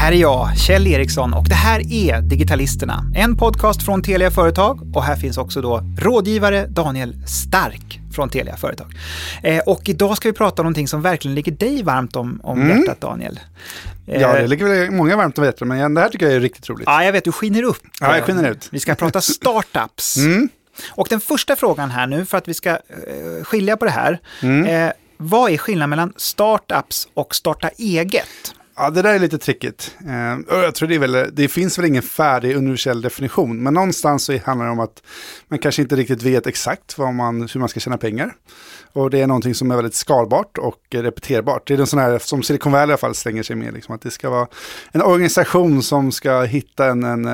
Här är jag, Kjell Eriksson, och det här är Digitalisterna. En podcast från Telia Företag, och här finns också då rådgivare Daniel Stark från Telia Företag. Och idag ska vi prata om någonting som verkligen ligger dig varmt om hjärtat, Daniel. Ja, det ligger väl många varmt om hjärtat, men det här tycker jag är riktigt roligt. Ja, jag vet, du skiner upp. Ja, jag skiner ut. Vi ska prata startups. Och den första frågan här nu, för att vi ska skilja på det här. Vad är skillnaden mellan startups och starta eget? Ja, det där är lite trickigt. Jag tror det finns väl ingen färdig universell definition. Men någonstans så handlar det om att man kanske inte riktigt vet exakt hur man ska tjäna pengar. Och det är någonting som är väldigt skalbart och repeterbart. Det är en sån här som Silicon Valley i alla fall slänger sig med. Liksom, att det ska vara en organisation som ska hitta en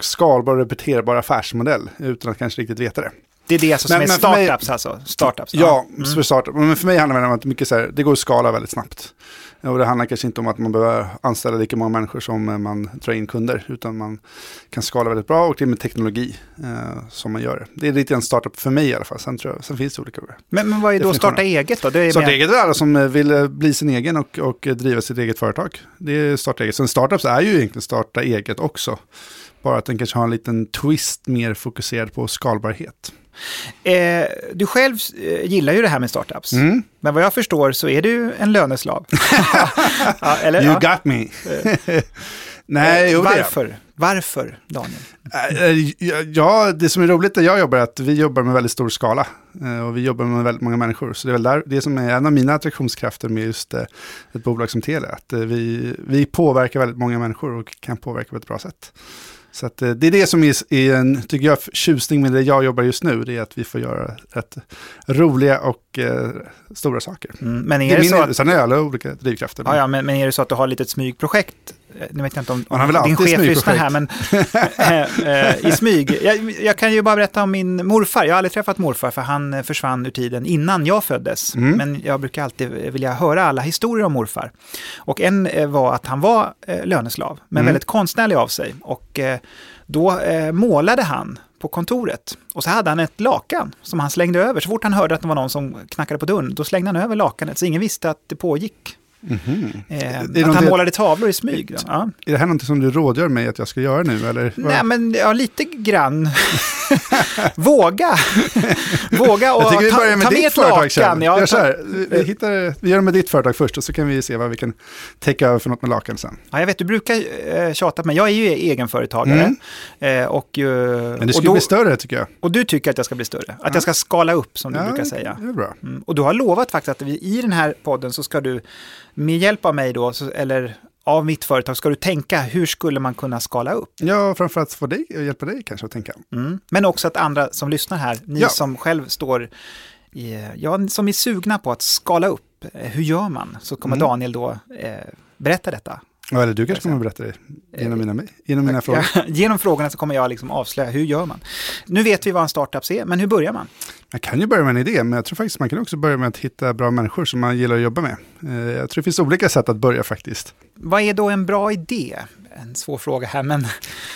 skalbar och repeterbar affärsmodell utan att kanske riktigt veta det. Det är det alltså som är startups mig, alltså? Startups, ja, för startups. Men för mig handlar det om att mycket så här, det går att skala väldigt snabbt. Och det handlar kanske inte om att man behöver anställa lika många människor som man drar in kunder, utan man kan skala väldigt bra, och det är med teknologi som man gör det. Det är lite en startup för mig i alla fall, sen finns det olika. Men vad är då starta eget då? Eget är alla som vill bli sin egen och driva sitt eget företag. Det är starta eget. Så en startup är ju egentligen starta eget också. Bara att den kanske har en liten twist mer fokuserad på skalbarhet. Du själv gillar ju det här med startups. Men vad jag förstår så är du en löneslav. Ja, eller, you got me. Nej, varför, Daniel? Ja, det som är roligt där jag jobbar är att vi jobbar med väldigt stor skala. Och vi jobbar med väldigt många människor. Så det är väl där, det som är en av mina attraktionskrafter med just ett bolag som Telia. Att vi påverkar väldigt många människor och kan påverka på ett bra sätt. Så att det är det som är en, tycker jag, tjusning med det jag jobbar just nu. Det är att vi får göra rätt roliga och stora saker. Men är det så att... Sen är alla olika drivkrafter. Ja, men är det så att du har lite smygprojekt? Nu vet jag inte om din chef lyssnar här, men i smyg. Jag kan ju bara berätta om min morfar. Jag har aldrig träffat morfar, för han försvann ur tiden innan jag föddes. Men jag brukar alltid vilja höra alla historier om morfar. Och en var att han var löneslav, men väldigt konstnärlig av sig. Och då målade han på kontoret, och så hade han ett lakan som han slängde över. Så fort han hörde att det var någon som knackade på dörren, då slängde han över lakanet, så ingen visste att det pågick. Att han målade tavlor i smyg. Ja. Är det här något som du rådgör mig att jag ska göra nu? Eller? Nej, men ja, lite grann. Våga och vi börjar med ta ditt företag lakan. Ja, vi gör det med ditt företag först, och så kan vi se vad vi kan täcka över för något med lakan sen. Ja, jag vet, du brukar tjata på mig. Jag är ju egenföretagare. Men du ska bli större, tycker jag. Och du tycker att jag ska bli större. Att jag ska skala upp, som du brukar säga. Det är bra. Och du har lovat faktiskt att i den här podden så ska du med hjälp av mig då, eller av mitt företag, ska du tänka hur skulle man kunna skala upp? Ja, framförallt för dig, hjälpa dig kanske att tänka. Men också att andra som lyssnar här, ni som själv som är sugna på att skala upp, hur gör man? Så kommer Daniel då berätta detta. Ja, eller du kanske kommer berätta det genom mina frågor. Genom frågorna så kommer jag liksom avslöja hur gör man. Nu vet vi vad en startup är, men hur börjar man? Man kan ju börja med en idé, men jag tror faktiskt man kan också börja med att hitta bra människor som man gillar att jobba med. Jag tror det finns olika sätt att börja faktiskt. Vad är då en bra idé? En svår fråga här, men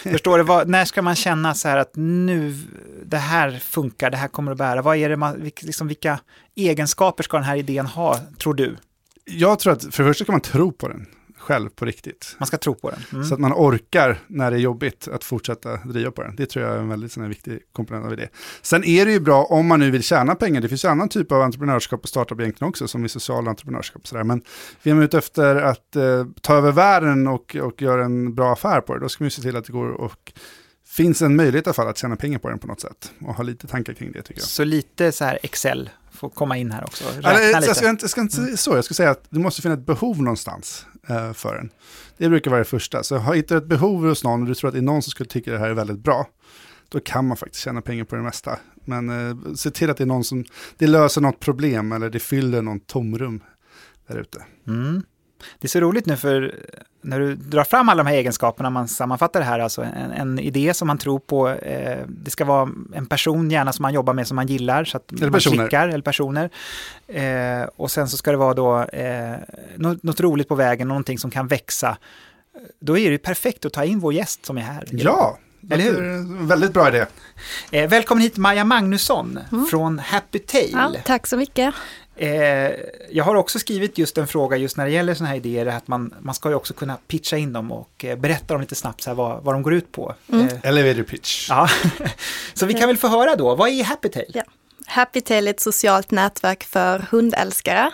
förstår du, när ska man känna så här att nu, det här funkar, det här kommer att bära? Vad är det vilka egenskaper ska den här idén ha, tror du? Jag tror att för det första kan man tro på den. Själv på riktigt. Man ska tro på den. Så att man orkar när det är jobbigt att fortsätta driva på den. Det tror jag är en väldigt viktig komponent av det. Sen är det ju bra om man nu vill tjäna pengar. Det finns ju annan typ av entreprenörskap och startup egentligen också, som i social entreprenörskap och sådär. Men vi är ute efter att ta över världen och göra en bra affär på det. Då ska vi se till att det går och finns en möjlighet i alla fall att tjäna pengar på den på något sätt. Och ha lite tankar kring det, tycker jag. Så lite så här Excel får komma in här också. Jag ska säga att det måste finnas ett behov någonstans för en. Det brukar vara det första. Så har hittat ett behov hos någon och du tror att det är någon som skulle tycka det här är väldigt bra, då kan man faktiskt tjäna pengar på det mesta. Men se till att det är någon som det löser något problem eller det fyller något tomrum där ute. Det är så roligt nu, för när du drar fram alla de här egenskaperna, man sammanfattar det här, alltså en idé som man tror på, det ska vara en person gärna som man jobbar med, som man gillar, så att man klickar, eller personer. Och sen så ska det vara då något roligt på vägen, någonting som kan växa. Då är det ju perfekt att ta in vår gäst som är här. Ja, eller hur? Väldigt bra idé. Välkommen hit Maja Magnusson från Happy Tail. Ja, tack så mycket. Jag har också skrivit just en fråga just när det gäller såna här idéer, att man ska ju också kunna pitcha in dem och berätta dem lite snabbt så här vad de går ut på. Mm. Elevator pitch. Ja. Så vi kan väl få höra då, vad är Happy Tail? Ja. Happy Tail är ett socialt nätverk för hundälskare.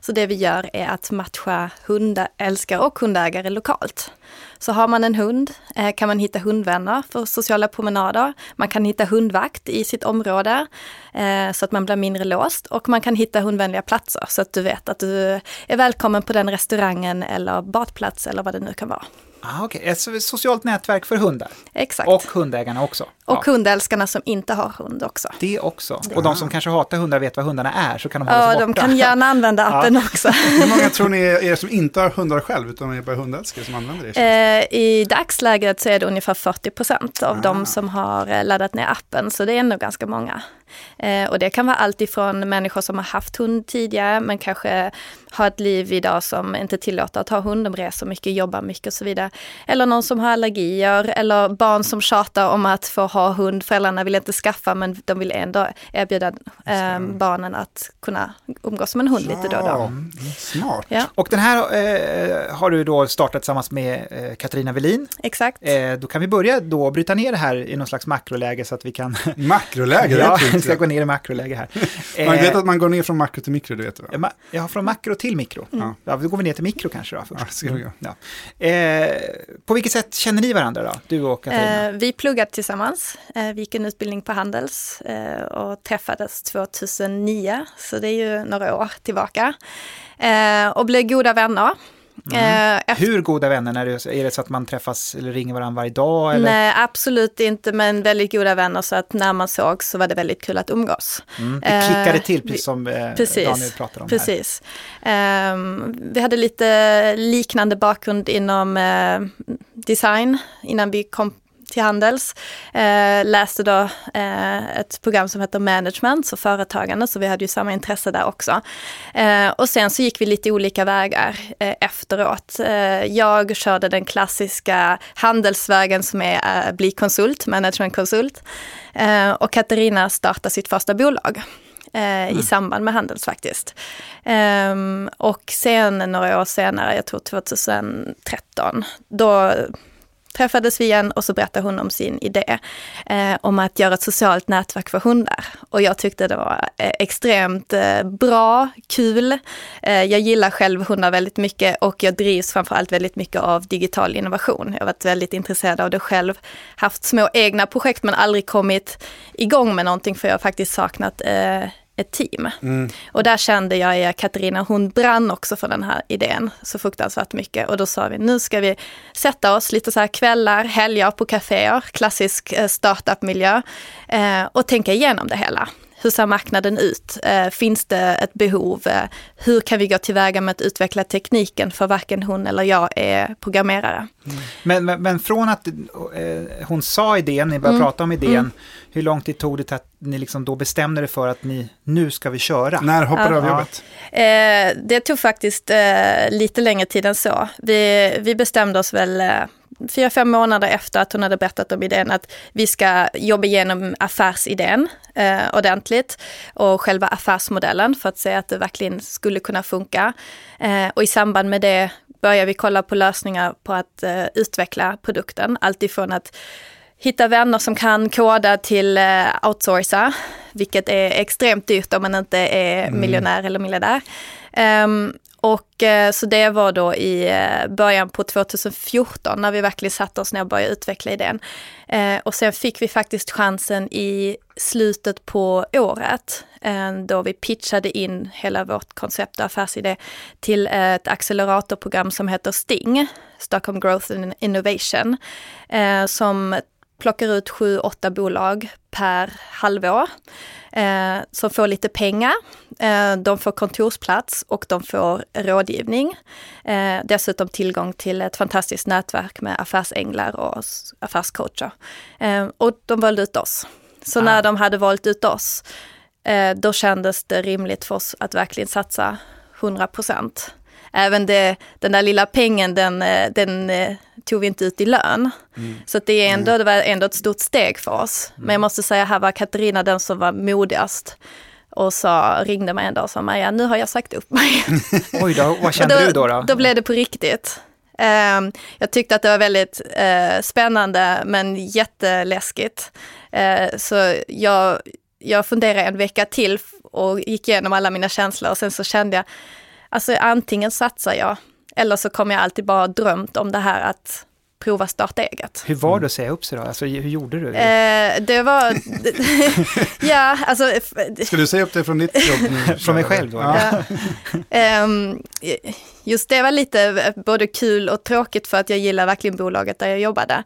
Så det vi gör är att matcha hundälskare och hundägare lokalt. Så har man en hund kan man hitta hundvänner för sociala promenader. Man kan hitta hundvakt i sitt område så att man blir mindre låst. Och man kan hitta hundvänliga platser så att du vet att du är välkommen på den restaurangen eller badplats eller vad det nu kan vara. Ah, okej. Ett socialt nätverk för hundar. Exakt. Och hundägarna också. Och hundälskarna som inte har hund också. Det också. Och de som kanske hatar hundar vet vad hundarna är, så kan de hålla sig borta. De kan gärna använda appen också. Hur många tror ni är det som inte har hundar själv utan är bara hundälskare som använder det? I dagsläget så är det ungefär 40% av de som har laddat ner appen, så det är nog ganska många. Och det kan vara allt ifrån människor som har haft hund tidigare men kanske har ett liv idag som inte tillåter att ha hund, de reser mycket, jobbar mycket och så vidare. Eller någon som har allergier eller barn som tjatar om att få ha hund. Föräldrarna vill inte skaffa men de vill ändå erbjuda barnen att kunna umgås med en hund lite då och då. Smart. Ja. Och den här har du då startat tillsammans med Katarina Welin. Exakt. Då kan vi börja då bryta ner det här i någon slags makroläge så att vi kan... Makroläge? Ja, vi ska gå ner i makroläge här. Man vet att man går ner från makro till mikro, det vet du va? Ja, från makro till mikro. Mm. Ja, då går vi ner till mikro kanske då först. Ja. På vilket sätt känner ni varandra då, du och Katarina? Vi pluggade tillsammans. Vi gick en utbildning på Handels och träffades 2009, så det är ju några år tillbaka. Och blev goda vänner. Mm. Hur goda vänner? Är det så att man träffas eller ringer varandra varje dag? Eller? Nej, absolut inte, men väldigt goda vänner, så att när man såg så var det väldigt kul att umgås. Mm. Det klickade till, precis som Daniel pratade om. Precis. Här. Vi hade lite liknande bakgrund inom design innan vi kom till Handels. Läste då ett program som heter Management, så företagande, så vi hade ju samma intresse där också. Och sen så gick vi lite olika vägar efteråt. Jag körde den klassiska handelsvägen som är bli konsult, managementkonsult. Och Katarina startade sitt första bolag. I samband med Handels faktiskt. Och sen några år senare, jag tror 2013, då träffades vi igen och så berättade hon om sin idé om att göra ett socialt nätverk för hundar. Och jag tyckte det var extremt bra, kul. Jag gillar själv hundar väldigt mycket och jag drivs framförallt väldigt mycket av digital innovation. Jag har varit väldigt intresserad av det själv. Haft små egna projekt men aldrig kommit igång med någonting, för jag har faktiskt saknat ett team. Mm. Och där kände jag att Katarina, hon brann också för den här idén så fruktansvärt mycket. Och då sa vi, nu ska vi sätta oss lite så här kvällar, helger på kaféer, klassisk startup-miljö och tänka igenom det hela. Hur ser marknaden ut? Finns det ett behov? Hur kan vi gå tillväga med att utveckla tekniken, för varken hon eller jag är programmerare? Mm. Men från att hon sa idén, ni började prata om idén, hur lång tid tog det att ni liksom då bestämde er för att ni, nu ska vi köra? När hoppade du av jobbet? Det tog faktiskt lite längre tid än så. Vi bestämde oss väl 4-5 månader efter att hon hade berättat om idén, att vi ska jobba igenom affärsidén ordentligt och själva affärsmodellen för att se att det verkligen skulle kunna funka. Och i samband med det börjar vi kolla på lösningar på att utveckla produkten. Allt ifrån att hitta vänner som kan koda till outsourca, vilket är extremt dyrt om man inte är miljonär eller miljardär. Och så det var då i början på 2014 när vi verkligen satt oss ner och började utveckla idén. Och sen fick vi faktiskt chansen i slutet på året då vi pitchade in hela vårt koncept och affärsidé till ett acceleratorprogram som heter Sting, Stockholm Growth and Innovation, som plockar ut 7-8 bolag per halvår som får lite pengar. De får kontorsplats och de får rådgivning. Dessutom tillgång till ett fantastiskt nätverk med affärsänglar och affärscoacher. Och de valde ut oss. Så när de hade valt ut oss då kändes det rimligt för oss att verkligen satsa %. Även den där lilla pengen, den tog vi inte ut i lön. Mm. Så att det var ändå ett stort steg för oss. Men jag måste säga, här var Katarina den som var modigast Och så ringde mig en dag och sa Maja, nu har jag sagt upp mig. Oj då, vad kände du då? Då blev det på riktigt. Jag tyckte att det var väldigt spännande men jätteläskigt. Så jag funderade en vecka till och gick igenom alla mina känslor. Och sen så kände jag, alltså antingen satsar jag eller så kommer jag alltid bara drömt om det här att prova starta eget. Hur var det att säga upp sig då? Alltså, hur gjorde du? Det var... ja, alltså... Ska du säga upp det från ditt jobb? Från mig själv då? Ja. Just det var lite både kul och tråkigt för att jag gillar verkligen bolaget där jag jobbade.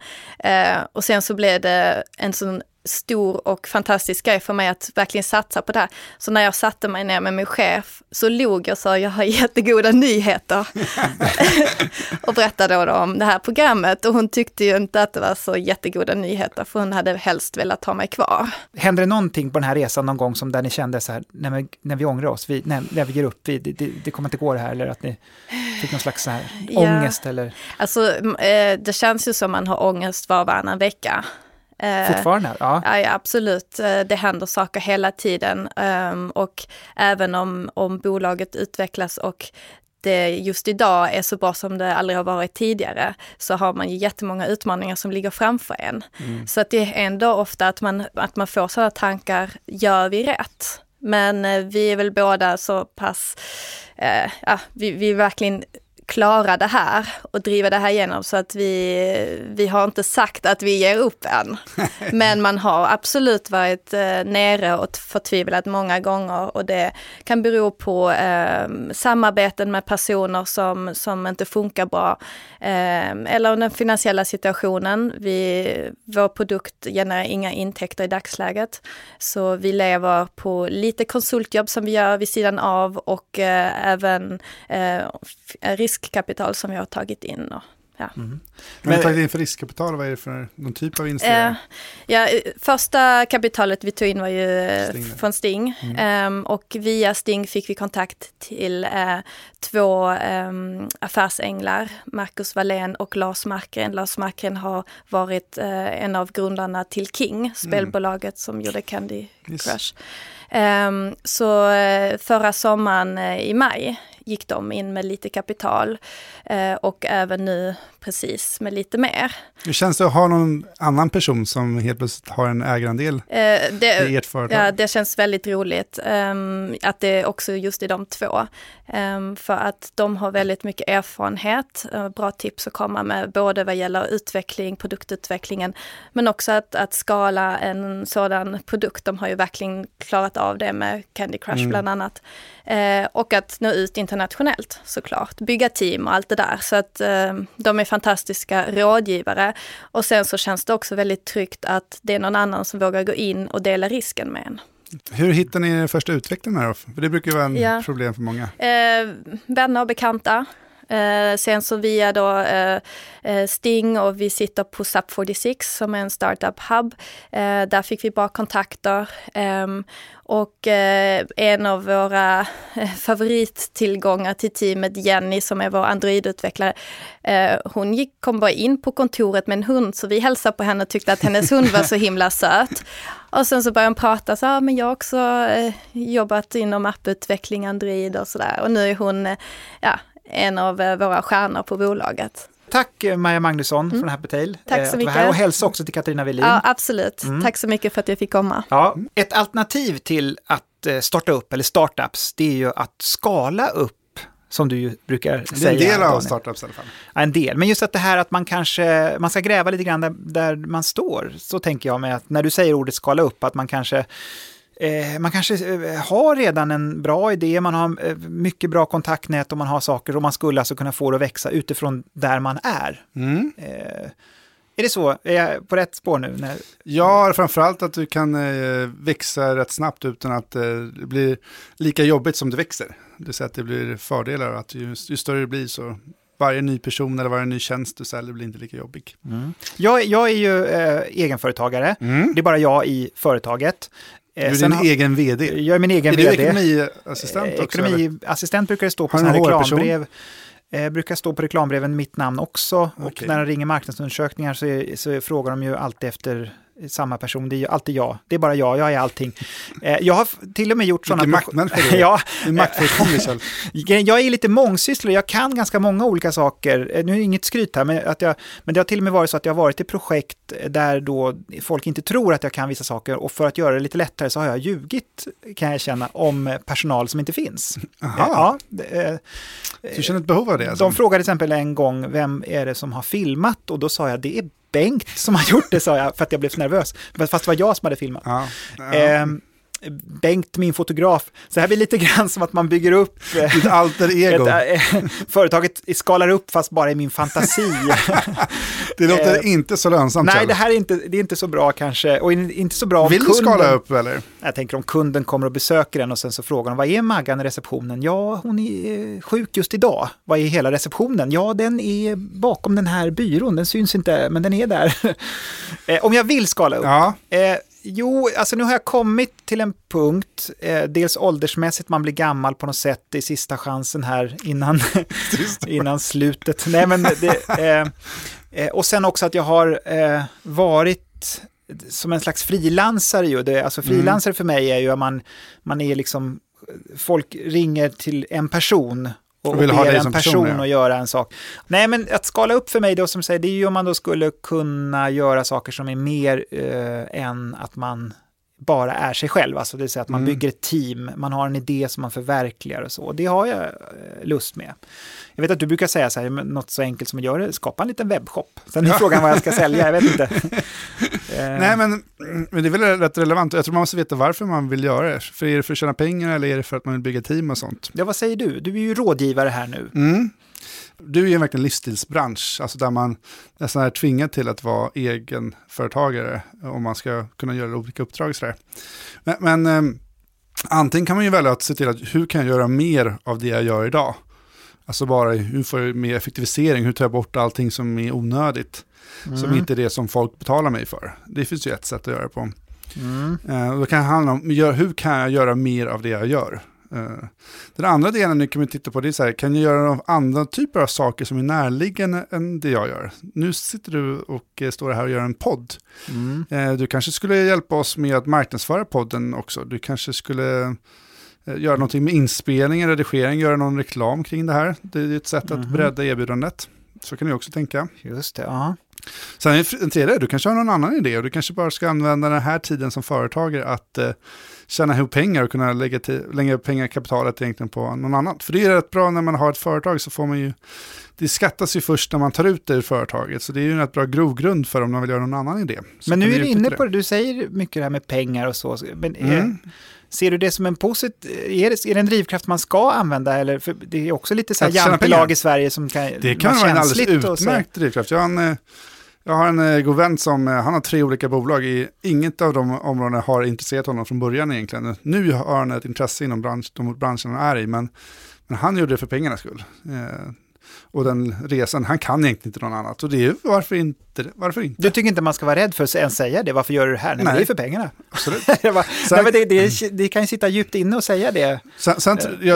Och sen så blev det en sån stor och fantastisk grej för mig att verkligen satsa på det här. Så när jag satte mig ner med min chef så log jag och sa jag har jättegoda nyheter och berättade då om det här programmet och hon tyckte ju inte att det var så jättegoda nyheter för hon hade helst velat ha mig kvar. Hände det någonting på den här resan någon gång som där ni kände så här, när vi ångrar oss, när vi ger upp, det kommer inte gå det här eller att ni fick någon slags så här ångest eller? Alltså det känns ju som man har ångest varannan vecka. Fortfarande? Ja. Ja, absolut. Det händer saker hela tiden och även om bolaget utvecklas och det just idag är så bra som det aldrig har varit tidigare så har man ju jättemånga utmaningar som ligger framför en. Mm. Så att det är ändå ofta att man får sådana tankar, gör vi rätt? Men vi är väl båda så pass, vi verkligen... klara det här och driva det här igenom så att vi har inte sagt att vi ger upp än. Men man har absolut varit nere och förtvivlat många gånger och det kan bero på samarbeten med personer som inte funkar bra eller den finansiella situationen. Vår produkt genererar inga intäkter i dagsläget så vi lever på lite konsultjobb som vi gör vid sidan av och även riskkapital som jag har tagit in. Och, ja. Mm. Men har tagit in för riskkapital, vad är det för någon typ av investering? Ja, första kapitalet vi tog in var ju från Sting. Mm. Och via Sting fick vi kontakt till två affärsänglar, Marcus Wallén och Lars Markgren. Lars Markgren har varit en av grundarna till King, spelbolaget som gjorde Candy Crush. Så förra sommaren i maj gick de in med lite kapital och även nu precis med lite mer. Hur känns det att ha någon annan person som helt plötsligt har en ägarandel i ert företag? Ja, det känns väldigt roligt att det också just i de två. För att de har väldigt mycket erfarenhet, bra tips att komma med både vad gäller utveckling, produktutvecklingen men också att skala en sådan produkt. De har ju verkligen klarat av det med Candy Crush bland annat. Och att nå ut internationellt såklart. Bygga team och allt det där. Så att de är fantastiska rådgivare. Och sen så känns det också väldigt tryggt att det är någon annan som vågar gå in och dela risken med en. Hur hittar ni den första utvecklingen här då? För det brukar ju vara en problem för många. Vänner och bekanta. Sen så via då Sting och vi sitter på SUP46 som är en startup hub. Där fick vi bara kontakter och en av våra favorittillgångar till teamet Jenny som är vår Android-utvecklare. Hon kom bara in på kontoret med en hund så vi hälsade på henne och tyckte att hennes hund var så himla söt. Och sen så började hon prata så men jag har också jobbat inom apputveckling Android och sådär. Och nu är hon en av våra stjärnor på bolaget. Tack Maja Magnusson från Happy Tail. Tack så mycket. Här och hälsa också till Katarina Welin. Ja, absolut. Tack så mycket för att jag fick komma. Ja. Ett alternativ till att starta upp eller startups det är ju att skala upp som du brukar säga. En del av startups i alla fall. Ja, en del. Men just att det här att man kanske ska gräva lite grann där man står så tänker jag med att när du säger ordet skala upp att man kanske har redan en bra idé, man har mycket bra kontaktnät och man har saker och man skulle alltså kunna få det att växa utifrån där man är. Mm. Är det så? Är jag på rätt spår nu? Ja, framförallt att du kan växa rätt snabbt utan att det blir lika jobbigt som det växer. Det vill säga att det blir fördelar att ju större det blir så... Varje ny person eller varje ny tjänst du säljer blir inte lika jobbig. Mm. Jag är ju egenföretagare. Mm. Det är bara jag i företaget. Du är din egen vd. Jag är min egen vd. Är du ekonomiassistent också? Ekonomiassistent brukar det stå på sådana här reklambrev. Brukar stå på reklambreven mitt namn också. Okay. Och när de ringer marknadsundersökningar så frågar de ju alltid efter samma person, det är ju alltid jag. Det är bara jag är allting. Jag har till och med gjort sådana... Jag är lite mångsysslare, jag kan ganska många olika saker. Nu är det inget skryt här, men det har till och med varit så att jag har varit i projekt där då folk inte tror att jag kan vissa saker, och för att göra det lite lättare så har jag ljugit, kan jag känna, om personal som inte finns. Aha. Ja, så du känner ett behov av det? Alltså. De frågade till exempel en gång, vem är det som har filmat? Och då sa jag, det är Bengt som har gjort det, sa jag, för att jag blev så nervös. Fast det var jag som hade filmat. Ja. Ja. Bengt, min fotograf. Så här blir lite grann som att man bygger upp ett alter ego. Företaget skalar upp, fast bara i min fantasi. Det låter inte så lönsamt. Nej, det här är inte, det är inte så bra kanske. Och inte så bra om vill kunden, du skala upp eller? Jag tänker om kunden kommer och besöker den och sen så frågar de, vad är Maggan i receptionen? Ja, hon är sjuk just idag. Vad är hela receptionen? Ja, den är bakom den här byrån. Den syns inte, men den är där. Om jag vill skala upp. Ja. Jo, alltså nu har jag kommit till en punkt, dels åldersmässigt, man blir gammal på något sätt, det är sista chansen här innan slutet. Nej, men och sen också att jag har varit som en slags frilansare ju. Alltså frilansare för mig är ju att man är liksom, folk ringer till en person och vill ha det som person och göra en sak. Nej, men att skala upp för mig då, som säger, det är ju om man då skulle kunna göra saker som är mer än att man bara är sig själv. Alltså det vill säga att man bygger ett team, man har en idé som man förverkligar och så. Det har jag lust med. Jag vet att du brukar säga så här, något så enkelt som att göra, skapa en liten webbshop. Sen är frågan vad jag ska sälja, jag vet inte. Nej, men det är väl rätt relevant. Jag tror man måste veta varför man vill göra det. För är det för att tjäna pengar eller är det för att man vill bygga team och sånt? Ja, vad säger du? Du är ju rådgivare här nu. Mm. Du är ju verkligen en livsstilsbransch, alltså där man nästan är tvingad till att vara egenföretagare om man ska kunna göra olika uppdrag. Så där. Men antingen kan man ju välja att se till att hur kan jag göra mer av det jag gör idag? Alltså bara hur får jag mer effektivisering, hur tar jag bort allting som är onödigt, som inte är det som folk betalar mig för. Det finns ju ett sätt att göra på. Då kan det handla om hur kan jag göra mer av det jag gör? Den andra delen nu kan vi titta på, det är så här, kan jag göra andra typer av saker som är närliggande än det jag gör? Nu sitter du och står här och gör en podd. Du kanske skulle hjälpa oss med att marknadsföra podden också. Du kanske skulle göra någonting med inspelning, redigering, göra någon reklam kring det här. Det är ett sätt att bredda erbjudandet. Så kan du också tänka. Just det, ja. Sen en tredje, du kanske har någon annan idé och du kanske bara ska använda den här tiden som företagare att tjäna ihop pengar och kunna lägga pengar i kapitalet egentligen på någon annan. För det är rätt bra när man har ett företag, så får man ju, det skattas ju först när man tar ut det ur företaget, så det är ju en rätt bra grogrund för om man vill göra någon annan idé. Så men nu är du inne på det, du säger mycket det här med pengar och så, men ser du det som en är det en drivkraft man ska använda? Eller, för det är också lite så här jantelag i Sverige som kan... Det kan vara en alldeles utmärkt drivkraft. Jag har en god vän som han har 3 olika bolag. Inget av de områdena har intresserat honom från början egentligen. Nu har han ett intresse inom de branscherna han är i, men han gjorde det för pengarnas skull. Och den resan, han kan egentligen inte någon annat. Och det är ju varför inte? Du tycker inte man ska vara rädd för att ens säga det. Varför gör du det här? Nej. Det är för pengarna. Absolut. Det kan ju sitta djupt inne och säga det.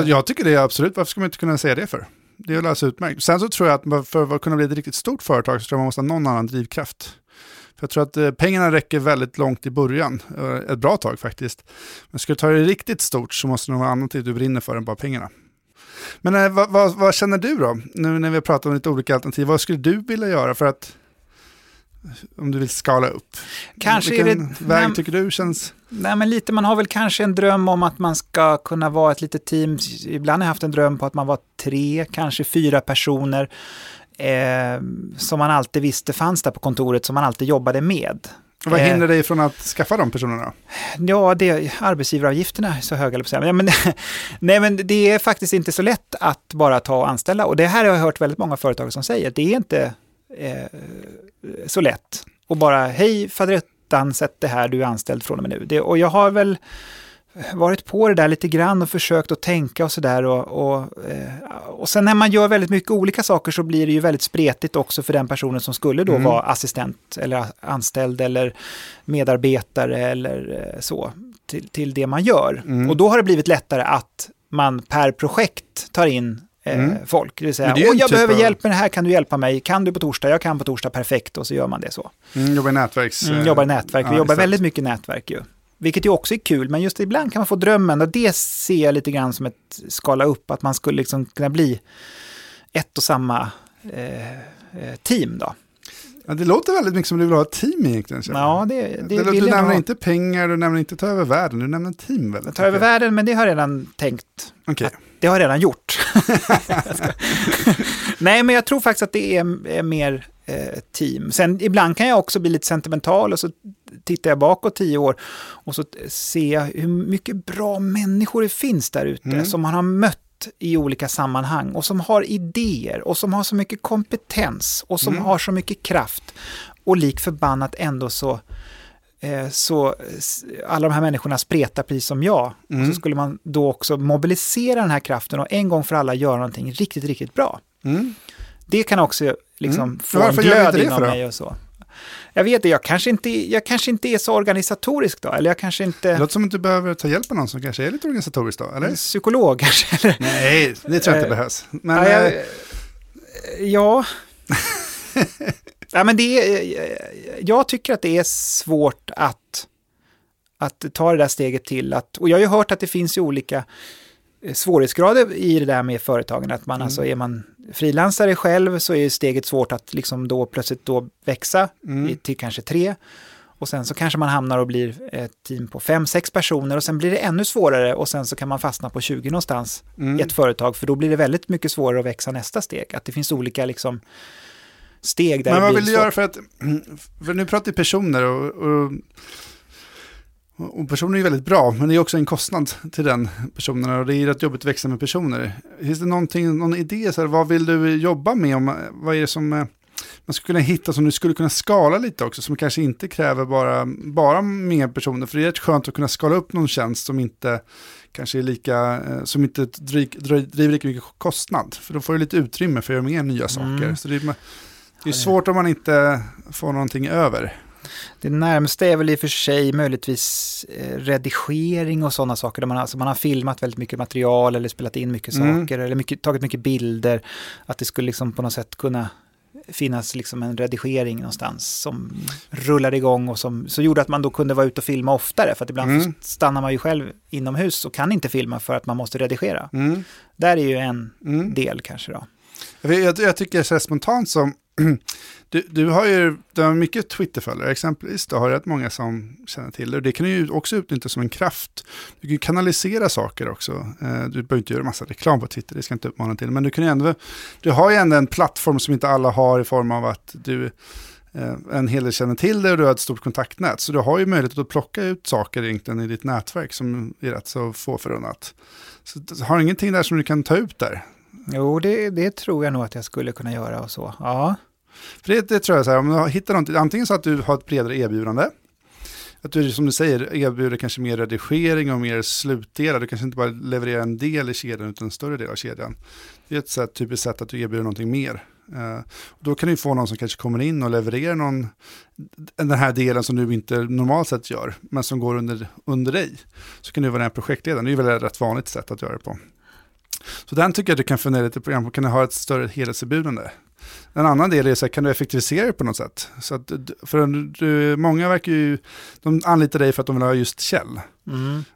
Jag tycker det är absolut. Varför ska man inte kunna säga det för? Det är ju alldeles utmärkt. Sen så tror jag att för att kunna bli ett riktigt stort företag så tror jag man måste ha någon annan drivkraft. För jag tror att pengarna räcker väldigt långt i början. Ett bra tag faktiskt. Men ska du ta det riktigt stort så måste någon annan tid du brinner för än bara pengarna. Men vad känner du då? Nu när vi pratar om lite olika alternativ, vad skulle du vilja göra för att, om du vill skala upp? Vilken väg tycker du känns... Nej, men lite, man har väl kanske en dröm om att man ska kunna vara ett litet team. Ibland har jag haft en dröm på att man var 3, kanske 4 personer som man alltid visste fanns där på kontoret, som man alltid jobbade med. Vad hindrar dig från att skaffa de personerna? Ja, det är arbetsgivaravgifterna så höga. Nej, men det är faktiskt inte så lätt att bara ta och anställa. Och det här har jag hört väldigt många företag som säger. Det är inte så lätt. Och bara, hej fadrettan, sätt det här, du är anställd från och med nu. Och jag har väl varit på det där lite grann och försökt att tänka och sådär. Och sen när man gör väldigt mycket olika saker så blir det ju väldigt spretigt också för den personen som skulle då vara assistent eller anställd eller medarbetare eller så till det man gör. Och då har det blivit lättare att man per projekt tar in folk. Det vill säga, det jag behöver hjälp med det här, kan du hjälpa mig? Kan du på torsdag? Jag kan på torsdag, perfekt. Och så gör man det så. Jobbar i nätverk. Vi jobbar väldigt mycket i nätverk ju. Vilket ju också är kul, men just ibland kan man få drömmen. Och det ser jag lite grann som ett skala upp, att man skulle liksom kunna bli ett och samma team då. Ja, det låter väldigt mycket som du vill ha ett team egentligen. Ja, du nämner inte pengar, du nämner inte ta över världen, du nämner team väldigt. Ta över världen, men det har jag redan tänkt. Okay. Det har jag redan gjort. Nej, men jag tror faktiskt att det är mer team. Sen ibland kan jag också bli lite sentimental och så tittar jag bakåt 10 år och så ser jag hur mycket bra människor det finns där ute som man har mött i olika sammanhang och som har idéer och som har så mycket kompetens och som har så mycket kraft och lik förbannat ändå så alla de här människorna spretar precis som jag och så skulle man då också mobilisera den här kraften och en gång för alla göra någonting riktigt, riktigt bra. Det kan också liksom få en glöd inom mig och så. Jag vet det, jag kanske inte är så organisatorisk då, eller jag kanske inte... Det låter som att du behöver ta hjälp av någon som kanske är lite organisatorisk då, eller? En psykolog kanske, eller? Nej, det tror jag inte behövs. Men, ja, men jag tycker att det är svårt att ta det där steget till att... Och jag har ju hört att det finns ju olika svårighetsgrader i det där med företagen, att man alltså är man frilansare själv så är steget svårt att liksom då plötsligt då växa till kanske 3 och sen så kanske man hamnar och blir ett team på 5-6 personer och sen blir det ännu svårare och sen så kan man fastna på 20 någonstans i ett företag, för då blir det väldigt mycket svårare att växa nästa steg, att det finns olika liksom steg där. Men vad vill du göra för nu pratar ju personer och personer är väldigt bra, men det är också en kostnad till den personen och det är rätt jobbigt att växa med personer. Finns det någon idé, så här, vad vill du jobba med? Vad är det som man skulle kunna hitta som du skulle kunna skala lite också, som kanske inte kräver bara mer personer? För det är rätt skönt att kunna skala upp någon tjänst som inte kanske är lika, som inte driver lika mycket kostnad. För då får du lite utrymme för att göra mer nya saker. Så det är svårt om man inte får någonting över. Det närmaste är väl i och för sig möjligtvis redigering och sådana saker där man har filmat väldigt mycket material eller spelat in mycket saker eller tagit mycket bilder, att det skulle liksom på något sätt kunna finnas liksom en redigering någonstans som rullar igång och som så gjorde att man då kunde vara ute och filma oftare, för att ibland stannar man ju själv inomhus och kan inte filma för att man måste redigera. Där är ju en del kanske då. Jag tycker så här spontant som du har mycket Twitter-följare exempelvis, du har rätt många som känner till det, och det kan du ju också utnyttja som en kraft. Du kan kanalisera saker också, du behöver inte göra massa reklam på Twitter, det ska inte uppmana till, men du har ju ändå en plattform som inte alla har, i form av att du en hel del känner till det och du har ett stort kontaktnät, så du har ju möjlighet att plocka ut saker egentligen i ditt nätverk som är rätt så få förunnat. Så har du ingenting där som du kan ta ut där? Jo, det tror jag nog att jag skulle kunna göra och så. Ja. För det tror jag så här, om du hittar någonting, antingen så att du har ett bredare erbjudande, att du som du säger erbjuder kanske mer redigering och mer slutdelar, du kanske inte bara levererar en del i kedjan utan en större del av kedjan. Det är ett så här typiskt sätt att du erbjuder någonting mer. Då kan du få någon som kanske kommer in och levererar den här delen som du inte normalt sett gör, men som går under dig. Så kan du vara den här projektledaren, det är väl ett rätt vanligt sätt att göra det på. Så den tycker jag att du kan fundera lite på, kan du ha ett större helhetserbjudande? En annan del är så här, kan du effektivisera det på något sätt? Så att, många verkar ju, de anlitar dig för att de vill ha just Kjell.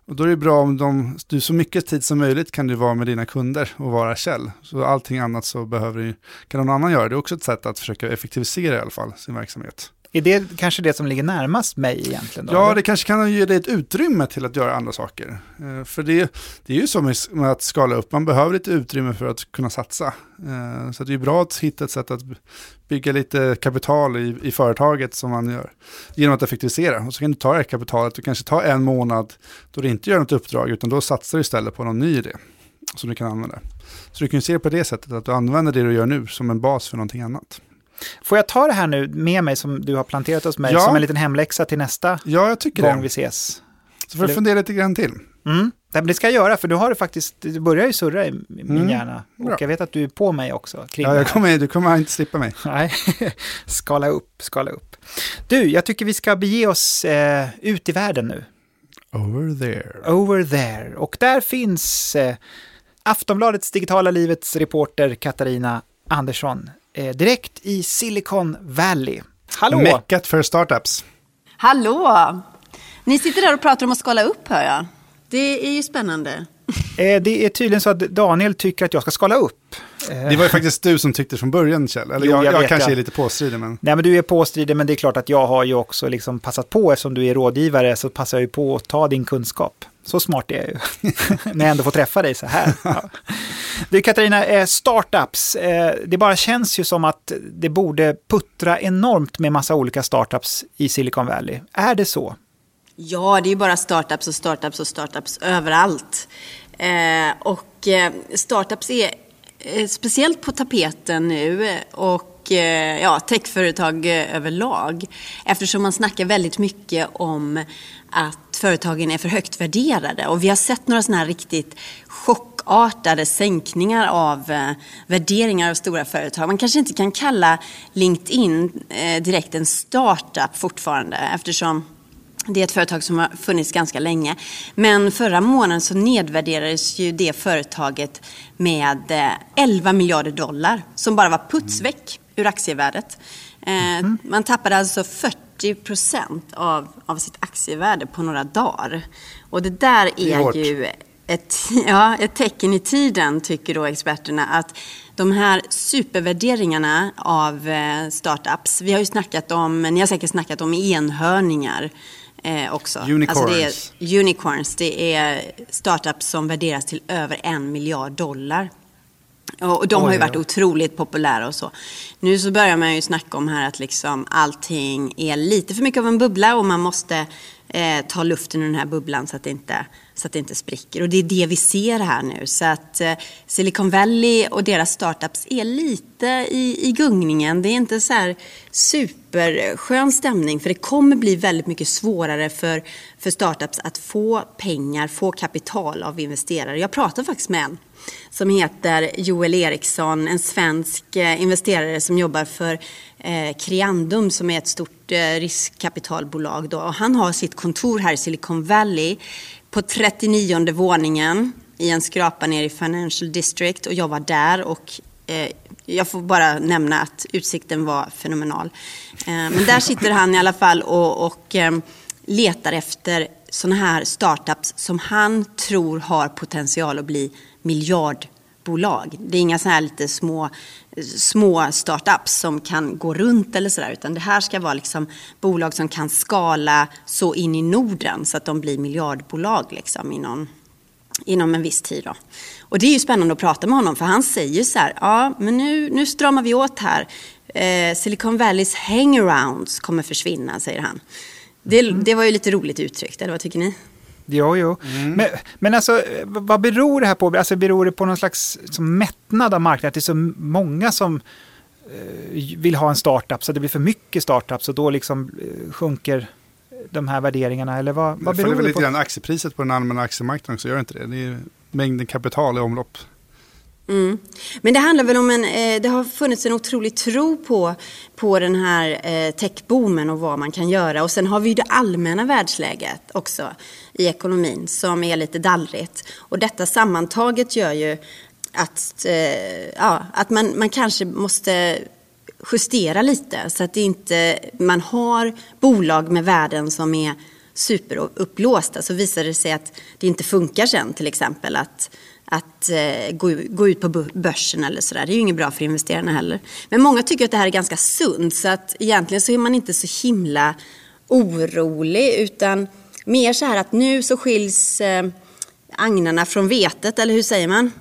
Och då är det bra om du så mycket tid som möjligt kan du vara med dina kunder och vara Kjell. Så allting annat så kan någon annan göra. Det är också ett sätt att försöka effektivisera i alla fall sin verksamhet. Är det kanske det som ligger närmast mig egentligen? Då? Ja, det kanske kan ge dig ett utrymme till att göra andra saker. För det är ju som med att skala upp. Man behöver lite utrymme för att kunna satsa. Så det är bra att hitta ett sätt att bygga lite kapital i företaget som man gör. Genom att effektivisera. Och så kan du ta det här kapitalet och kanske ta en månad då du inte gör något uppdrag, utan då satsar du istället på någon ny idé som du kan använda. Så du kan se det på det sättet att du använder det du gör nu som en bas för någonting annat. Får jag ta det här nu med mig som du har planterat hos mig som en liten hemläxa till nästa gång vi ses? Så får du fundera lite grann till. Det ska jag göra, för du börjar ju surra i min hjärna. Och jag vet att du är på mig också. Kring du kommer inte slippa mig. Nej, skala upp. Du, jag tycker vi ska bege oss ut i världen nu. Over there. Och där finns Aftonbladets digitala livets reporter Katarina Andersson, direkt i Silicon Valley. Hallå! Meckat för startups. Hallå! Ni sitter där och pratar om att skala upp, hör jag. Det är ju spännande. Det är tydligen så att Daniel tycker att jag ska skala upp. Det var ju faktiskt du som tyckte från början, Kjell. Eller jag kanske är lite påstridig. Men... Nej, men du är påstridig, men det är klart att jag har ju också liksom passat på, eftersom du är rådgivare så passar jag ju på att ta din kunskap. Så smart är jag ju. När jag ändå får träffa dig så här. Ja. Du Katarina, startups. Det bara känns ju som att det borde puttra enormt med massa olika startups i Silicon Valley. Är det så? Ja, det är ju bara startups och startups och startups överallt. Och startups är speciellt på tapeten nu och ja, techföretag överlag. Eftersom man snackar väldigt mycket om att företagen är för högt värderade. Och vi har sett några sådana här riktigt chockartade sänkningar av värderingar av stora företag. Man kanske inte kan kalla LinkedIn direkt en startup fortfarande eftersom... Det är ett företag som har funnits ganska länge. Men förra månaden så nedvärderades ju det företaget med 11 miljarder dollar. Som bara var putsväck ur aktievärdet. Man tappade alltså 40% av sitt aktievärde på några dagar. Och det där är ju ett tecken i tiden, tycker då experterna, att de här supervärderingarna av startups, vi har ju snackat om, ni har säkert snackat om enhörningar. Också. Unicorns. Alltså det är startups som värderas till över $1 miljard. Och de har ju varit otroligt populära och så. Nu så börjar man ju snacka om här att liksom allting är lite för mycket av en bubbla och man måste ta luften ur den här bubblan så att det inte spricker. Och det är det vi ser här nu. Så att Silicon Valley och deras startups är lite i gungningen. Det är inte så här superskön stämning, för det kommer bli väldigt mycket svårare för startups att få pengar, få kapital av investerare. Jag pratar faktiskt med en som heter Joel Eriksson, en svensk investerare som jobbar för Creandum som är ett stort riskkapitalbolag då. Och han har sitt kontor här i Silicon Valley på 39:e våningen i en skrapa ner i Financial District och jobbar där och jag får bara nämna att utsikten var fenomenal. Men där sitter han i alla fall och letar efter sådana här startups som han tror har potential att bli miljardbolag. Det är inga så här lite små startups som kan gå runt eller sådär, utan det här ska vara liksom bolag som kan skala så in i Norden så att de blir miljardbolag liksom inom en viss tid då. Och det är ju spännande att prata med honom, för han säger ju så här, ja men nu stramar vi åt här. Silicon Valleys hangarounds kommer försvinna, säger han. Det var ju lite roligt uttryckt, eller vad tycker ni? Jo. Mm. Men alltså, vad beror det här på? Alltså, beror det på någon slags mättnad av marknaden? Att det är så många som vill ha en startup så det blir för mycket startups och då liksom sjunker de här värderingarna? Eller vad beror det på? Det är väl lite grann aktiepriset på den allmänna aktiemarknaden, så gör inte det. Det är mängden kapital i omlopp. Mm. Men det handlar väl om det har funnits en otrolig tro på den här techboomen och vad man kan göra. Och sen har vi ju det allmänna världsläget också i ekonomin som är lite dallrigt. Och detta sammantaget gör ju att man kanske måste justera lite så att det inte, man har bolag med värden som är superupplåsta. Så visar det sig att det inte funkar sen, till exempel att gå ut på börsen eller sådär. Det är ju inget bra för investerarna heller. Men många tycker att det här är ganska sunt, så att egentligen så är man inte så himla orolig, utan mer så här att nu så skiljs agnarna från vetet, eller hur säger man?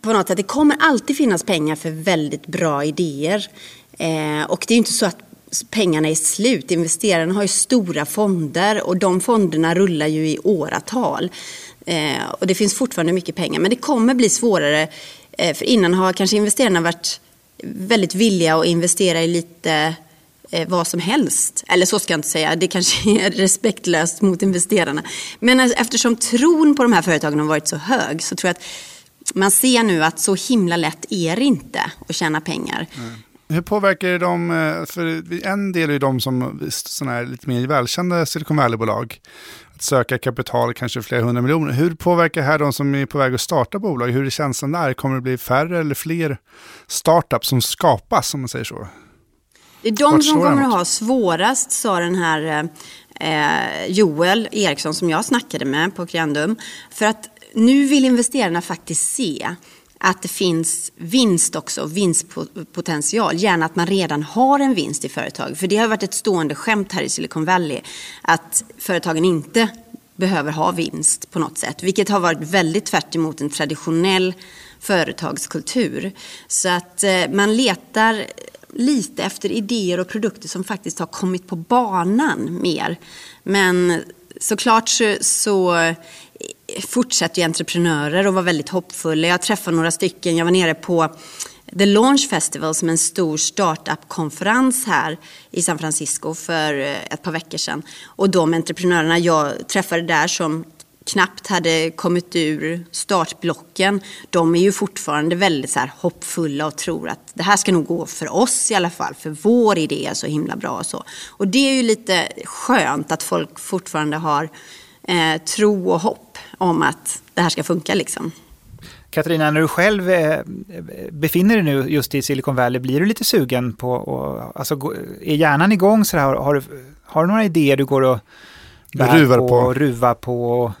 På något sätt. Det kommer alltid finnas pengar för väldigt bra idéer. Och det är ju inte så att pengarna är slut. Investerarna har ju stora fonder och de fonderna rullar ju i åratal. Och det finns fortfarande mycket pengar. Men det kommer bli svårare. För innan har kanske investerarna varit väldigt villiga att investera i lite vad som helst. Eller så ska jag inte säga. Det kanske är respektlöst mot investerarna. Men eftersom tron på de här företagen har varit så hög, så tror jag att man ser nu att så himla lätt är det inte att tjäna pengar. Hur påverkar de, för en del är de som sådana här lite mer välkända Silicon Valley-bolag att söka kapital, kanske flera hundra miljoner. Hur påverkar här de som är på väg att starta bolag? Hur är känslan där? Kommer det bli färre eller fler startups som skapas, om man säger så? Det är de som kommer att ha svårast, sa den här Joel Eriksson som jag snackade med på Creandum. För att nu vill investerarna faktiskt se att det finns vinst också, vinstpotential. Gärna att man redan har en vinst i företag. För det har varit ett stående skämt här i Silicon Valley att företagen inte behöver ha vinst på något sätt. Vilket har varit väldigt tvärt emot en traditionell företagskultur. Så att man letar lite efter idéer och produkter som faktiskt har kommit på banan mer. Men såklart så fortsätter ju entreprenörer och var väldigt hoppfulla. Jag träffade några stycken. Jag var nere på The Launch Festival som en stor startup-konferens här i San Francisco för ett par veckor sedan. Och de entreprenörerna jag träffade där som knappt hade kommit ur startblocken, de är ju fortfarande väldigt så här hoppfulla och tror att det här ska nog gå för oss i alla fall, för vår idé är så himla bra och så. Och det är ju lite skönt att folk fortfarande har tro och hopp om att det här ska funka liksom. Katarina, när du själv befinner dig nu just i Silicon Valley, blir du lite sugen på, och, alltså, är hjärnan igång så här, har du några idéer du går och ruvar på?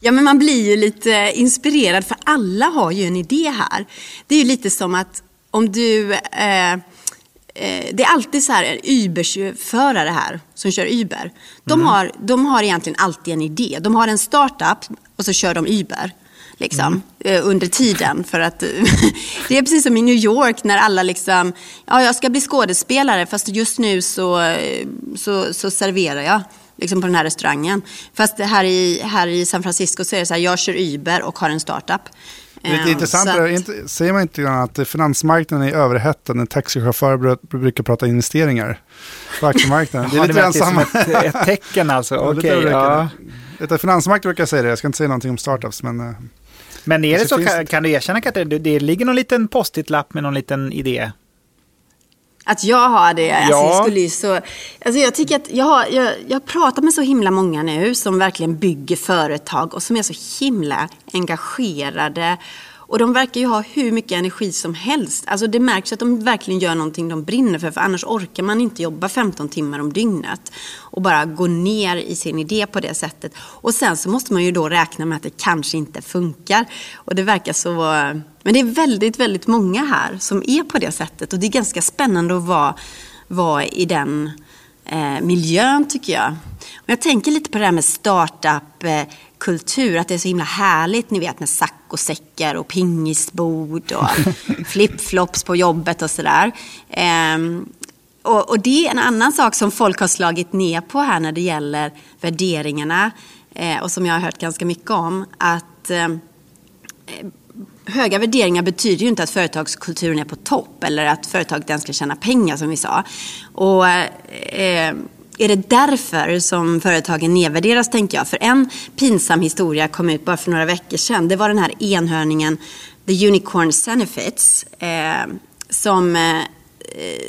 Ja, men man blir ju lite inspirerad för alla har ju en idé här. Det är ju lite som att om du... det är alltid så här Uber-förare här som kör Uber. De har egentligen alltid en idé. De har en startup och så kör de Uber liksom, under tiden. För att, det är precis som i New York när alla liksom... Ja, jag ska bli skådespelare fast just nu så serverar jag. Liksom på den här restaurangen. Fast här i San Francisco så är det så här, jag kör Uber och har en startup. Det är intressant, säger man inte att finansmarknaden är överhettad när taxichaufförer brukar prata investeringar på aktiemarknaden? Det är lite samma ett tecken alltså. Okej, ja. Finansmarknaden brukar säga det, jag ska inte säga någonting om startups men är det så kan du erkänna att det ligger någon liten post-it-lapp med någon liten idé? Att jag har det. Alltså, ja. Jag tycker att jag pratar med så himla många nu som verkligen bygger företag och som är så himla engagerade. Och de verkar ju ha hur mycket energi som helst. Alltså det märks att de verkligen gör någonting de brinner för annars orkar man inte jobba 15 timmar om dygnet och bara gå ner i sin idé på det sättet. Och sen så måste man ju då räkna med att det kanske inte funkar. Och det verkar så... Men det är väldigt, väldigt många här som är på det sättet. Och det är ganska spännande att vara i den miljön tycker jag. Och jag tänker lite på det här med startup... kultur, att det är så himla härligt, ni vet, med sack och säckar och pingisbord och flipflops på jobbet och sådär. Och det är en annan sak som folk har slagit ner på här när det gäller värderingarna och som jag har hört ganska mycket om, att höga värderingar betyder ju inte att företagskulturen är på topp eller att företaget ens ska tjäna pengar som vi sa. Och är det därför som företagen nedvärderas, tänker jag? För en pinsam historia kom ut bara för några veckor sedan. Det var den här enhörningen, The Unicorn Zenefits, som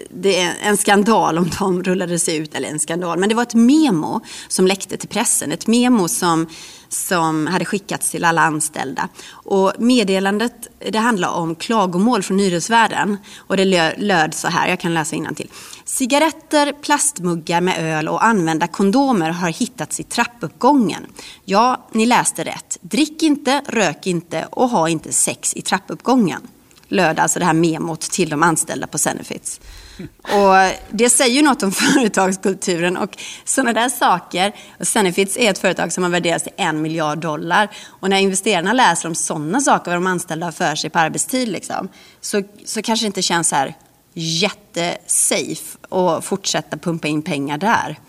det är en skandal om de rullades ut, eller en skandal. Men det var ett memo som läckte till pressen. Ett memo som hade skickats till alla anställda. Och meddelandet, det handlar om klagomål från hyresvärden. Och det löd så här, jag kan läsa innantill. Cigaretter, plastmuggar med öl och använda kondomer har hittats i trappuppgången. Ja, ni läste rätt. Drick inte, rök inte och ha inte sex i trappuppgången. Löd alltså det här memot till de anställda på Zenefits. Och det säger ju något om företagskulturen och sådana där saker. Och Zenefits är ett företag som har värderats till $1 miljard. Och när investerarna läser om sådana saker, vad de anställda har för sig på arbetstid liksom, så kanske det inte känns så här jättesafe att fortsätta pumpa in pengar där.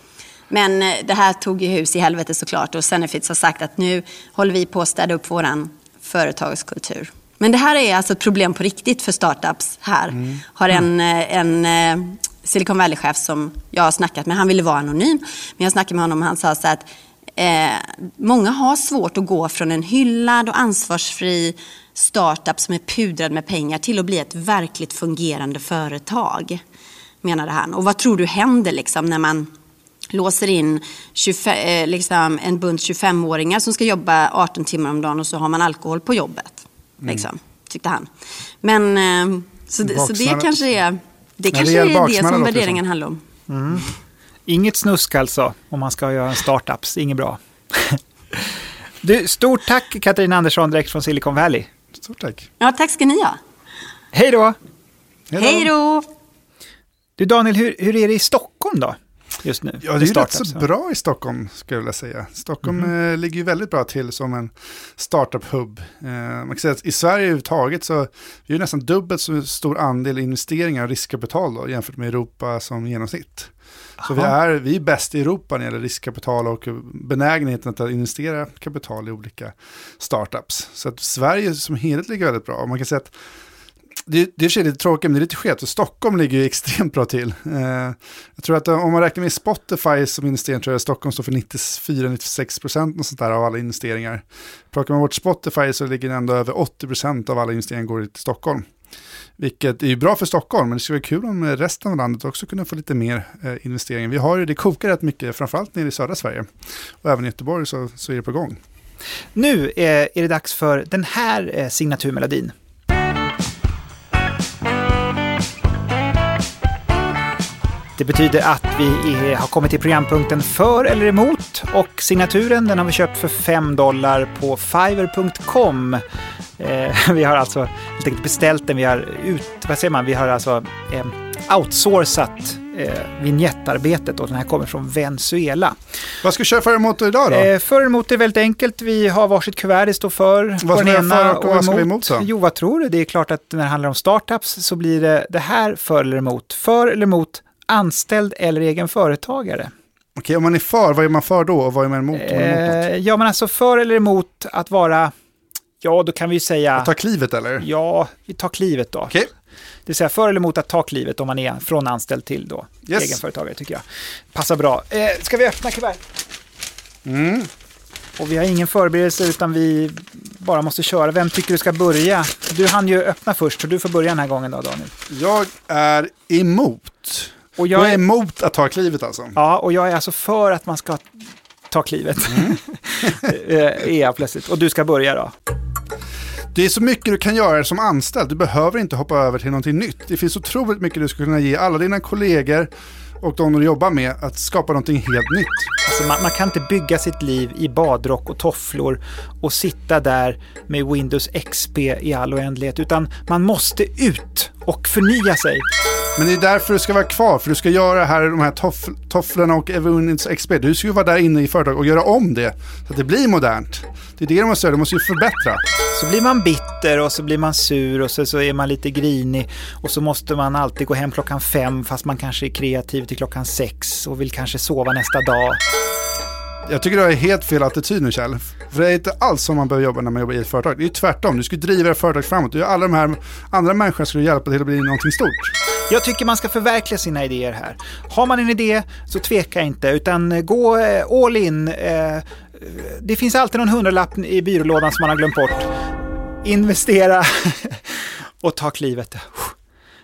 Men det här tog ju hus i helvete såklart. Och Zenefits har sagt att nu håller vi på att städa upp våran företagskultur. Men det här är alltså ett problem på riktigt för startups här. Har en Silicon Valley-chef som jag har snackat med, han ville vara anonym. Men jag snackade med honom och han sa så att många har svårt att gå från en hyllad och ansvarsfri startup som är pudrad med pengar till att bli ett verkligt fungerande företag, menade han. Och vad tror du händer liksom när man låser in 25, liksom en bunt 25-åringar som ska jobba 18 timmar om dagen och så har man alkohol på jobbet, liksom, tyckte han. Men så det kanske är det som värderingen handlar om. Mm. Inget snusk alltså, om man ska göra en startups, inget bra. Du, stort tack Katarina Andersson direkt från Silicon Valley. Stort tack. Ja, tack ska ni ha. Hej då. Hej då. Du Daniel, hur är det i Stockholm då? Just nu. Ja, det är ju rätt så bra i Stockholm skulle jag vilja säga. Stockholm ligger ju väldigt bra till som en startup-hub. Man kan säga att i Sverige överhuvudtaget så är det ju nästan dubbelt så stor andel investeringar och riskkapital då, jämfört med Europa som genomsnitt. Så vi är bäst i Europa när det gäller riskkapital och benägenheten att investera kapital i olika startups. Så att Sverige som helhet ligger väldigt bra. Man kan säga att det är lite tråkigt, men det är lite skevt. Stockholm ligger ju extremt bra till. Jag tror att om man räknar med Spotify som investering, tror jag Stockholm står för 94-96% och sånt där av alla investeringar. Plockar man bort Spotify så ligger det ändå över 80% av alla investeringar går till Stockholm. Vilket är ju bra för Stockholm, men det skulle vara kul om resten av landet också kunde få lite mer investeringar. Vi har ju, det kokar rätt mycket, framförallt nere i södra Sverige. Och även i Göteborg så är det på gång. Nu är det dags för den här signaturmelodin. Det betyder att vi har kommit till programpunkten för eller emot, och signaturen den har vi köpt för $5 på Fiverr.com. Vi har alltså helt enkelt beställt den, vi har alltså outsourcat vignetarbetet, och den här kommer från Venezuela. Vad ska vi köra för eller emot idag då? För eller emot är väldigt enkelt, vi har varsitt kuvert det står för. Vad ska vi göra och vad ska vi emot då? Jo, vad tror du? Det är klart att när det handlar om startups så blir det här för eller emot. För eller emot anställd eller egen företagare. Okej, om man är för, vad är man för då och vad är man emot? Ja, men alltså för eller emot att vara, ja då kan vi ju säga... Att ta klivet eller? Ja, vi tar klivet då. Okej. Det vill säga för eller emot att ta klivet om man är från anställd till då egenföretagare tycker jag. Passar bra. Ska vi öppna kuvert? Mm. Och vi har ingen förberedelse utan vi bara måste köra. Vem tycker du ska börja? Du hann ju öppna först så du får börja den här gången då Daniel. Jag är emot... Och jag är emot att ta klivet alltså. Ja, och jag är alltså för att man ska ta klivet. Mm. Är jag plötsligt. Och du ska börja då. Det är så mycket du kan göra som anställd. Du behöver inte hoppa över till någonting nytt. Det finns otroligt mycket du skulle kunna ge alla dina kollegor och de du jobbar med att skapa någonting helt nytt. Alltså man kan inte bygga sitt liv i badrock och tofflor och sitta där med Windows XP i all oändlighet, utan man måste ut och förnya sig. Men det är därför du ska vara kvar, för du ska göra här de här tofflorna och Windows XP. Du ska ju vara där inne i företag och göra om det så att det blir modernt. Det är det de måste göra, de måste ju förbättra. Så blir man bitter och så blir man sur och så är man lite grinig och så måste man alltid gå hem 5:00 fast man kanske är kreativ till 6:00 och vill kanske sova nästa dag. Jag tycker du har helt fel attityd nu Kjell. För det är inte alls som man behöver jobba när man jobbar i ett företag. Det är ju tvärtom, du ska driva ett företag framåt. Du gör alla de här andra människorna skulle hjälpa till att bli någonting stort. Jag tycker man ska förverkliga sina idéer här. Har man en idé så tveka inte, utan gå all in. Det finns alltid någon 100-lapp i byrålådan som man har glömt bort. Investera och ta klivet.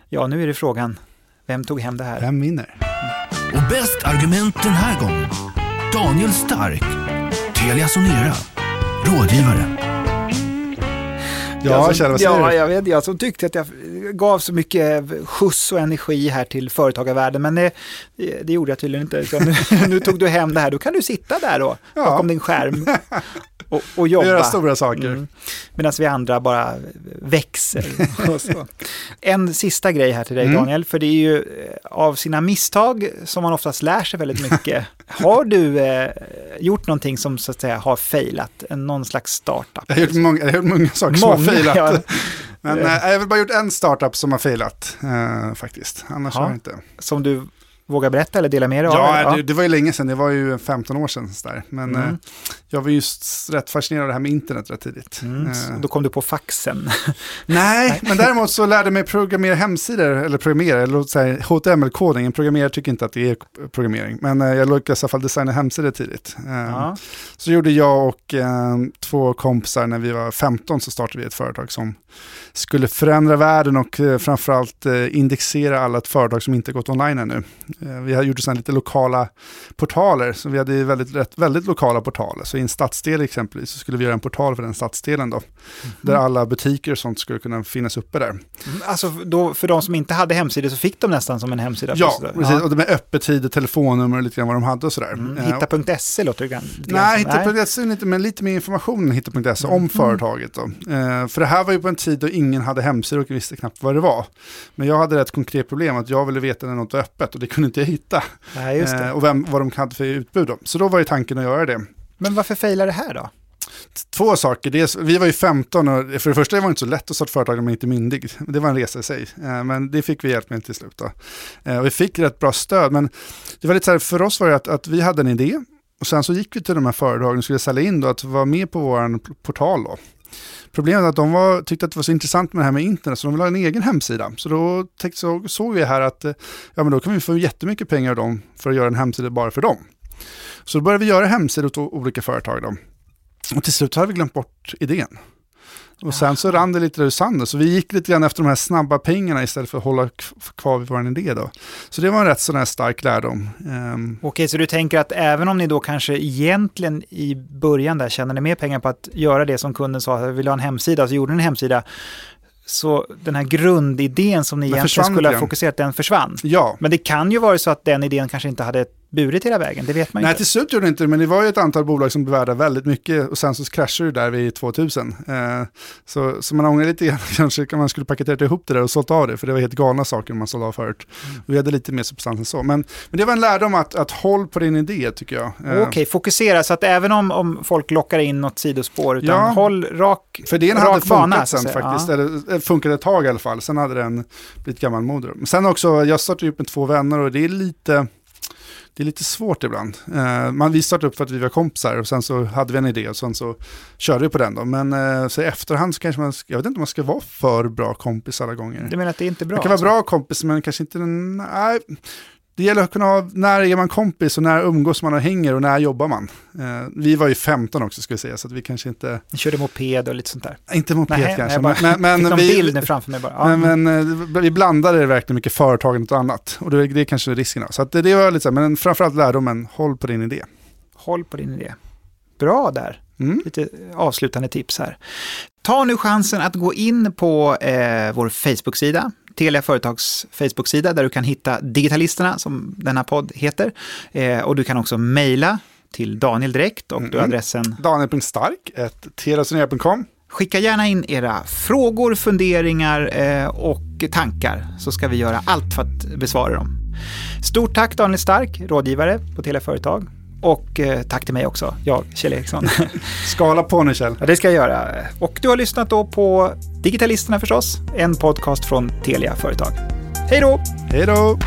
Ja, nu är det frågan. Vem tog hem det här? Vem vinner? Och bäst argument den här gången. Daniel Stark, Telia Sonera, rådgivare. Jag vet. Jag som tyckte att jag gav så mycket skjuts och energi här till företagarvärlden, men det gjorde jag tydligen inte. Så nu tog du hem det här. Då kan du sitta där då, bakom din skärm och jobba. Göra stora saker. Mm. Medan vi andra bara växer. Och så. En sista grej här till dig Daniel, för det är ju av sina misstag som man oftast lär sig väldigt mycket. Har du gjort någonting som så att säga har failat? Någon slags startup? Jag har gjort många saker som har failat. Ja. Men jag har bara gjort en startup som har failat faktiskt. Annars har jag inte. Som du våga berätta eller dela med dig av? Ja, det var ju länge sedan. Det var ju 15 år sedan. Där. Men jag var just rätt fascinerad av det här med internet rätt tidigt. Då kom du på faxen. Nej, men däremot så lärde jag mig programmera hemsidor eller programmera, eller så här, HTML-kodning. En programmerare tycker inte att det är programmering, men jag lyckades i alla fall designa hemsidor tidigt. Så gjorde jag och två kompisar när vi var 15, så startade vi ett företag som skulle förändra världen och framförallt indexera alla företag som inte gått online ännu. Vi har gjort sådana lite lokala portaler, så vi hade väldigt lokala portaler. Så i en stadsdel exempelvis så skulle vi göra en portal för den stadsdelen då, där alla butiker och sånt skulle kunna finnas uppe där. Alltså då, för de som inte hade hemsidor så fick de nästan som en hemsida. Ja, precis. Och det med öppettider, telefonnummer och lite grann vad de hade och sådär. Hitta.se låter det. Nej, Hitta.se inte, men lite mer information än Hitta.se om företaget då. För det här var ju på en tid då ingen hade hemsidor och visste knappt vad det var. Men jag hade ett konkret problem att jag ville veta när något var öppet och det kunde inte jag hitta. Nej, just det. Och vad de hade för utbud då. Så då var ju tanken att göra det. Men varför failar det här då? Två saker. Dels, vi var ju 15 och för det första var det inte så lätt att starta företag om man inte är myndig. Det var en resa i sig. Men det fick vi hjälp med till slut då. Och vi fick rätt bra stöd. Men det var lite så här, för oss var det att vi hade en idé och sen så gick vi till de här företagen och skulle sälja in då, att vara med på vår portal då. Problemet är att de tyckte att det var så intressant med det här med internet så de ville ha en egen hemsida. Så då såg vi här att ja, men då kan vi få jättemycket pengar av dem för att göra en hemsida bara för dem. Så då började vi göra hemsidor åt olika företag då. Och till slut hade vi glömt bort idén. Och sen så rann det lite ur sanden. Så vi gick lite grann efter de här snabba pengarna istället för att hålla kvar vid vår idé då. Så det var en rätt sån här stark lärdom. Okej, så du tänker att även om ni då kanske egentligen i början där tjänade mer pengar på att göra det som kunden sa, att vill ha en hemsida, så gjorde ni en hemsida. Så den här grundidén som ni egentligen skulle ha fokuserat, den försvann. Ja. Men det kan ju vara så att den idén kanske inte hade burit hela vägen, det vet man ju inte. Nej, till slut gjorde det inte, men det var ju ett antal bolag som bevärda väldigt mycket och sen så kraschade det där vid 2000. Så man ångrar lite grann, kanske man skulle paketera ihop det där och sålt av det, för det var helt galna saker man sålt av förut. Vi hade lite mer substans än så. Men det var en lärdom att håll på din idé, tycker jag. Okej, fokusera, så att även om folk lockar in något sidospår, utan håll rak bana. För det hade funkat sen faktiskt, eller funkade ett tag i alla fall. Sen hade den blivit gammal moder. Men sen också, jag startade upp med två vänner och det är lite svårt ibland. Vi startade upp för att vi var kompisar och sen så hade vi en idé och sen så körde vi på den då. Men så i efterhand så kanske jag vet inte om man ska vara för bra kompis alla gånger. Du menar att det är inte bra? Man kan vara bra kompis, men kanske inte den... Nej, det gäller att kunna ha... När är man kompis och när umgås man och hänger och när jobbar man? Vi var ju 15 också, ska jag säga, så att vi kanske inte... Ni körde moped och lite sånt där? Inte moped kanske. Men vi... bild nu framför mig bara. Vi blandade verkligen mycket företaget och annat. Och det är kanske riskerna. Så att det var lite så här, men framförallt lärdomen, håll på din idé. Håll på din idé. Bra där. Lite avslutande tips här. Ta nu chansen att gå in på vår Facebook-sida. Telia Företags Facebook-sida, där du kan hitta Digitalisterna, som den här podd heter. Och du kan också mejla till Daniel direkt, och du har adressen... daniel.stark@teliasonera.com. Skicka gärna in era frågor, funderingar och tankar, så ska vi göra allt för att besvara dem. Stort tack Daniel Stark, rådgivare på Telia Företag. Och tack till mig också, jag, Kjell Eriksson. Skala på nu, Kjell. Ja, det ska jag göra. Och du har lyssnat då på Digitalisterna förstås, en podcast från Telia Företag. Hej då! Hej då!